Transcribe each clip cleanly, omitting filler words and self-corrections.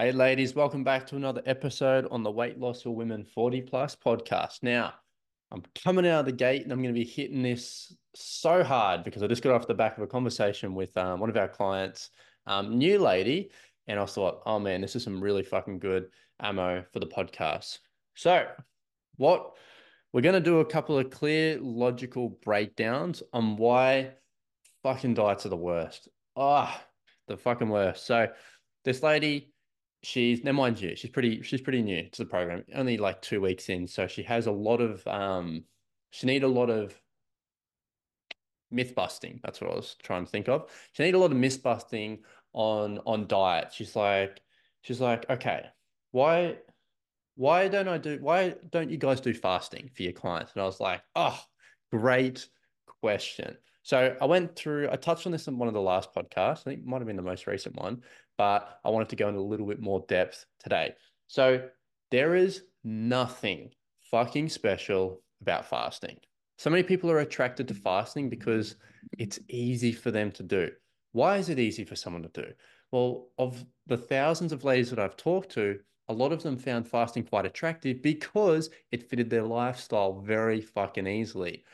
Hey ladies, welcome back to another episode on the Weight Loss for Women 40 Plus podcast. Now, I'm coming out of the gate and I'm going to be hitting this so hard because I just got off the back of a conversation with one of our clients, new lady, and I thought, oh man, this is some really fucking good ammo for the podcast. So what we're going to do a couple of clear logical breakdowns on why fucking diets are the worst. Ah, the fucking worst. So this lady... She's pretty new to the program, only like 2 weeks in. So she has a lot of, she need a lot of myth busting. That's what I was trying to think of. She need a lot of myth busting on diet. She's like, okay, why don't you guys do fasting for your clients? And I was like, oh, great question. So I touched on this in one of the last podcasts. I think it might've been the most recent one, but I wanted to go into a little bit more depth today. So there is nothing fucking special about fasting. So many people are attracted to fasting because it's easy for them to do. Why is it easy for someone to do? Well, of the thousands of ladies that I've talked to, a lot of them found fasting quite attractive because it fitted their lifestyle very fucking easily.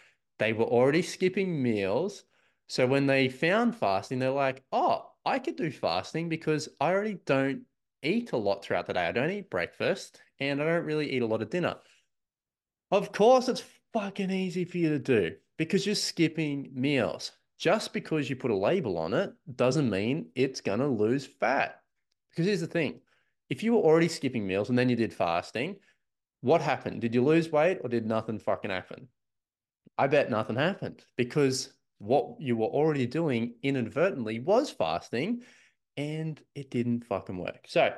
They were already skipping meals. So when they found fasting, they're like, oh, I could do fasting because I already don't eat a lot throughout the day. I don't eat breakfast and I don't really eat a lot of dinner. Of course, it's fucking easy for you to do because you're skipping meals. Just because you put a label on it doesn't mean it's going to lose fat. Because here's the thing. If you were already skipping meals and then you did fasting, what happened? Did you lose weight or did nothing fucking happen? I bet nothing happened because what you were already doing inadvertently was fasting and it didn't fucking work. So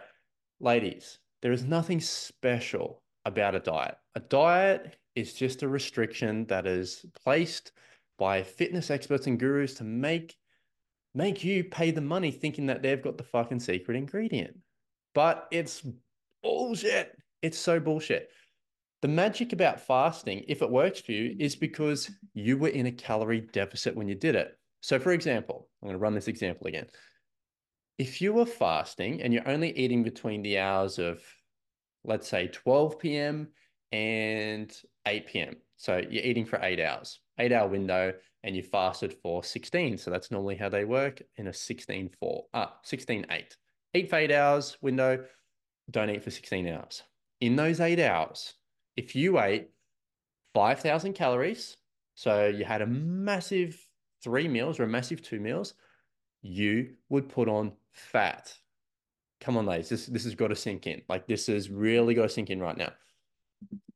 ladies, there is nothing special about a diet. A diet is just a restriction that is placed by fitness experts and gurus to make you pay the money thinking that they've got the fucking secret ingredient. But it's bullshit. It's so bullshit. The magic about fasting, if it works for you, is because you were in a calorie deficit when you did it. So for example, I'm going to run this example again. If you were fasting and you're only eating between the hours of, let's say 12 p.m. and 8 p.m. So you're eating for 8 hours, 8 hour window, and you fasted for 16. So that's normally how they work in a 16-8. Eat for 8 hours window, don't eat for 16 hours. In those 8 hours, if you ate 5,000 calories, so you had a massive 3 meals or a massive 2 meals, you would put on fat. Come on, ladies, this has got to sink in. Like this has really got to sink in right now.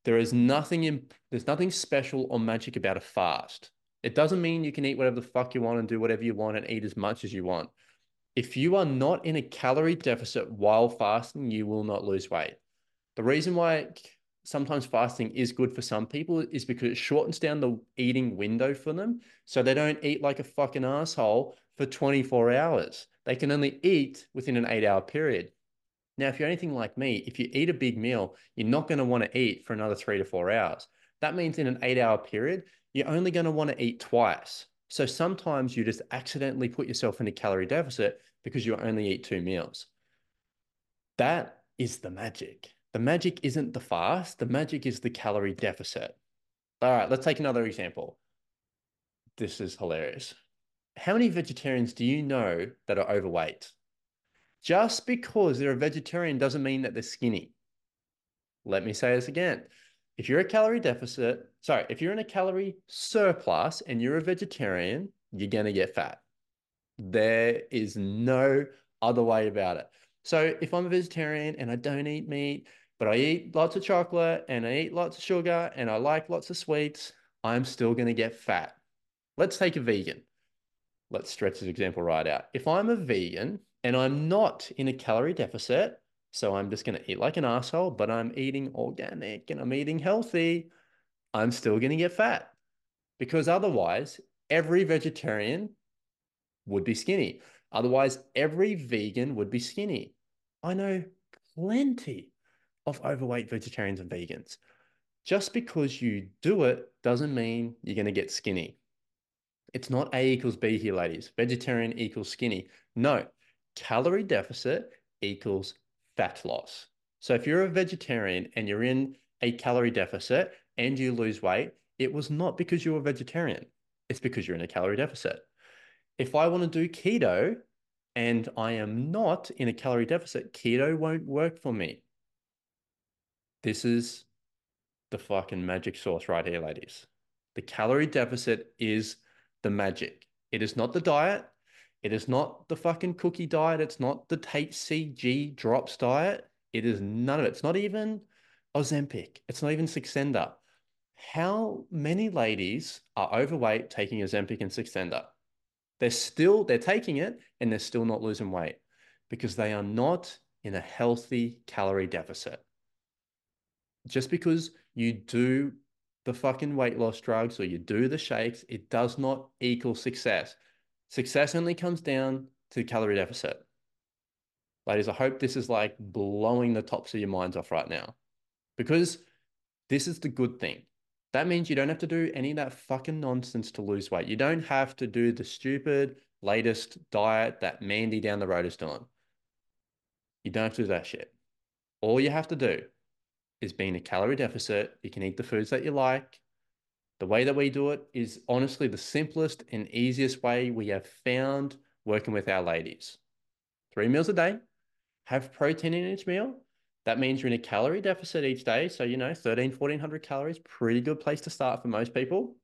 There's nothing special or magic about a fast. It doesn't mean you can eat whatever the fuck you want and do whatever you want and eat as much as you want. If you are not in a calorie deficit while fasting, you will not lose weight. The reason why sometimes fasting is good for some people is because it shortens down the eating window for them. So they don't eat like a fucking asshole for 24 hours. They can only eat within an 8 hour period. Now, if you're anything like me, if you eat a big meal, you're not going to want to eat for another 3 to 4 hours. That means in an 8 hour period, you're only going to want to eat twice. So sometimes you just accidentally put yourself in a calorie deficit because you only eat 2 meals. That is the magic. The magic isn't the fast. The magic is the calorie deficit. All right, let's take another example. This is hilarious. How many vegetarians do you know that are overweight? Just because they're a vegetarian doesn't mean that they're skinny. Let me say this again. If you're in a calorie surplus and you're a vegetarian, you're going to get fat. There is no other way about it. So if I'm a vegetarian and I don't eat meat, but I eat lots of chocolate and I eat lots of sugar and I like lots of sweets, I'm still going to get fat. Let's take a vegan. Let's stretch this example right out. If I'm a vegan and I'm not in a calorie deficit, so I'm just going to eat like an asshole, but I'm eating organic and I'm eating healthy, I'm still going to get fat because otherwise every vegetarian would be skinny. Otherwise, every vegan would be skinny. I know plenty of overweight vegetarians and vegans. Just because you do it doesn't mean you're going to get skinny. It's not A equals B here, ladies. Vegetarian equals skinny. No, calorie deficit equals fat loss. So if you're a vegetarian and you're in a calorie deficit and you lose weight, it was not because you were vegetarian. It's because you're in a calorie deficit. If I want to do keto and I am not in a calorie deficit, keto won't work for me. This is the fucking magic sauce right here, ladies. The calorie deficit is the magic. It is not the diet. It is not the fucking cookie diet. It's not the HCG drops diet. It is none of it. It's not even Ozempic. It's not even Saxenda. How many ladies are overweight taking Ozempic and Saxenda? They're taking it and they're still not losing weight because they are not in a healthy calorie deficit. Just because you do the fucking weight loss drugs or you do the shakes, it does not equal success. Success only comes down to calorie deficit. Ladies, I hope this is like blowing the tops of your minds off right now, because this is the good thing. That means you don't have to do any of that fucking nonsense to lose weight. You don't have to do the stupid latest diet that Mandy down the road is doing. You don't have to do that shit. All you have to do is be in a calorie deficit. You can eat the foods that you like. The way that we do it is honestly the simplest and easiest way we have found working with our ladies. 3 meals a day, have protein in each meal. That means you're in a calorie deficit each day. So, 1,400 calories, pretty good place to start for most people.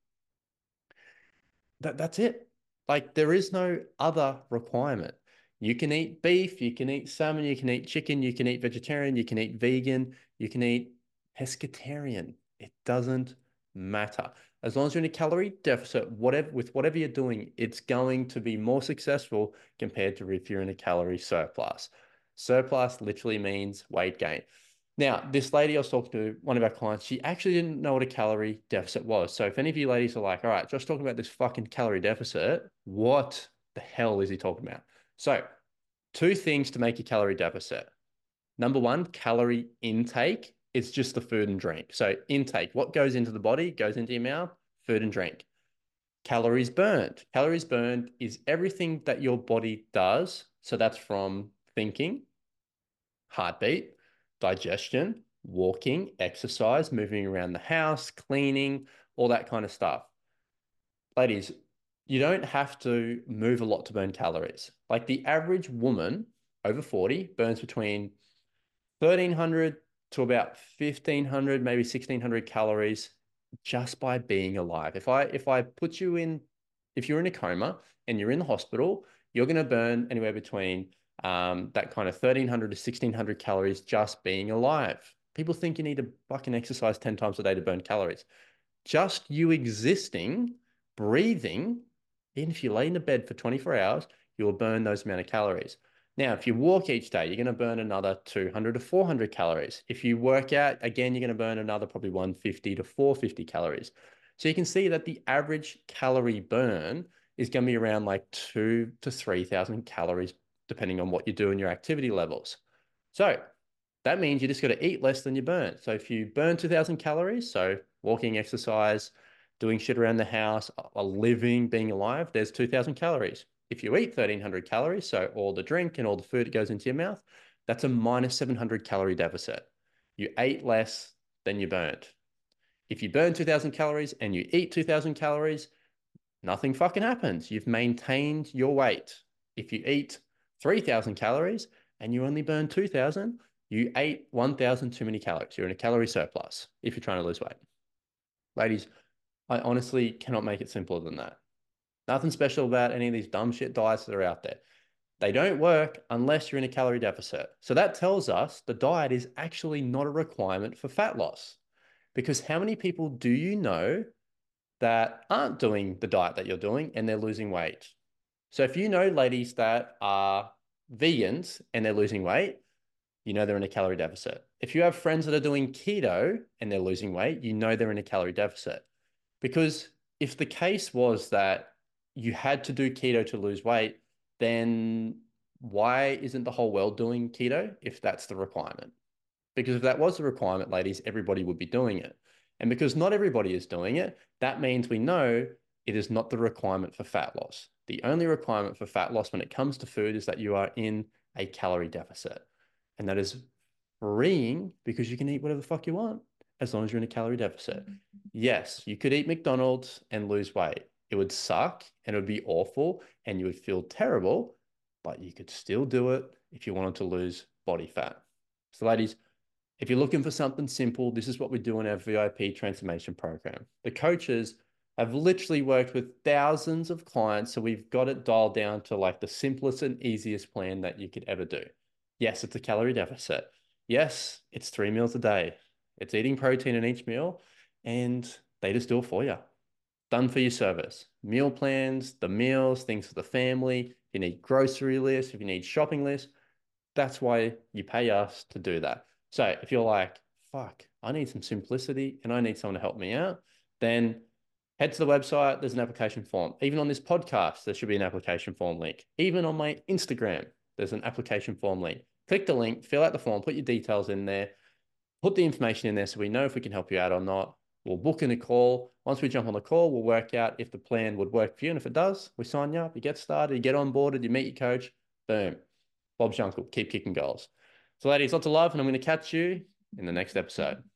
That's it. Like, there is no other requirement. You can eat beef, you can eat salmon, you can eat chicken, you can eat vegetarian, you can eat vegan, you can eat pescatarian. It doesn't matter. As long as you're in a calorie deficit, whatever you're doing, it's going to be more successful compared to if you're in a calorie surplus. Surplus literally means weight gain. Now, this lady I was talking to, one of our clients, she actually didn't know what a calorie deficit was. So if any of you ladies are like, all right, just talking about this fucking calorie deficit, what the hell is he talking about? So 2 things to make a calorie deficit. Number 1, calorie intake. It's just the food and drink. So intake, what goes into the body, goes into your mouth, food and drink. Calories burned. Calories burned is everything that your body does. So that's from thinking, heartbeat, digestion, walking, exercise, moving around the house, cleaning, all that kind of stuff. Ladies, you don't have to move a lot to burn calories. Like, the average woman over 40 burns between 1,300 to about 1,500, maybe 1,600 calories just by being alive. If you're in a coma and you're in the hospital, you're going to burn anywhere between that kind of 1,300 to 1,600 calories just being alive. People think you need to fucking exercise 10 times a day to burn calories. Just you existing, breathing, even if you lay in the bed for 24 hours, you'll burn those amount of calories. Now, if you walk each day, you're going to burn another 200 to 400 calories. If you work out, again, you're going to burn another probably 150 to 450 calories. So you can see that the average calorie burn is going to be around like 2,000 to 3,000 calories, depending on what you do and your activity levels. So that means you just got to eat less than you burn. So if you burn 2,000 calories, so walking, exercise, doing shit around the house, being alive, there's 2,000 calories. If you eat 1,300 calories, so all the drink and all the food that goes into your mouth, that's a minus 700 calorie deficit. You ate less than you burned. If you burn 2,000 calories and you eat 2,000 calories, nothing fucking happens. You've maintained your weight. If you eat 3,000 calories and you only burn 2,000, you ate 1,000 too many calories. You're in a calorie surplus if you're trying to lose weight. Ladies, I honestly cannot make it simpler than that. Nothing special about any of these dumb shit diets that are out there. They don't work unless you're in a calorie deficit. So that tells us the diet is actually not a requirement for fat loss, because how many people do you know that aren't doing the diet that you're doing and they're losing weight? So if you know ladies that are vegans and they're losing weight, you know they're in a calorie deficit. If you have friends that are doing keto and they're losing weight, you know they're in a calorie deficit. Because if the case was that you had to do keto to lose weight, then why isn't the whole world doing keto if that's the requirement? Because if that was the requirement, ladies, everybody would be doing it. And because not everybody is doing it, that means we know it is not the requirement for fat loss. The only requirement for fat loss when it comes to food is that you are in a calorie deficit. And that is freeing because you can eat whatever the fuck you want as long as you're in a calorie deficit. Yes, you could eat McDonald's and lose weight. It would suck and it would be awful and you would feel terrible, but you could still do it if you wanted to lose body fat. So ladies, if you're looking for something simple, this is what we do in our VIP transformation program. The coaches have literally worked with thousands of clients. So we've got it dialed down to like the simplest and easiest plan that you could ever do. Yes, it's a calorie deficit. Yes, it's 3 meals a day. It's eating protein in each meal and they just do it for you. Done for your service. Meal plans, the meals, things for the family. If you need grocery lists, if you need shopping lists, that's why you pay us to do that. So if you're like, fuck, I need some simplicity and I need someone to help me out, then head to the website. There's an application form. Even on this podcast, there should be an application form link. Even on my Instagram, there's an application form link. Click the link, fill out the form, put your details in there, put the information in there so we know if we can help you out or not. We'll book in a call. Once we jump on the call, we'll work out if the plan would work for you. And if it does, we sign you up, you get started, you get onboarded, you meet your coach, boom. Bob's your uncle, keep kicking goals. So ladies, lots of love, and I'm going to catch you in the next episode.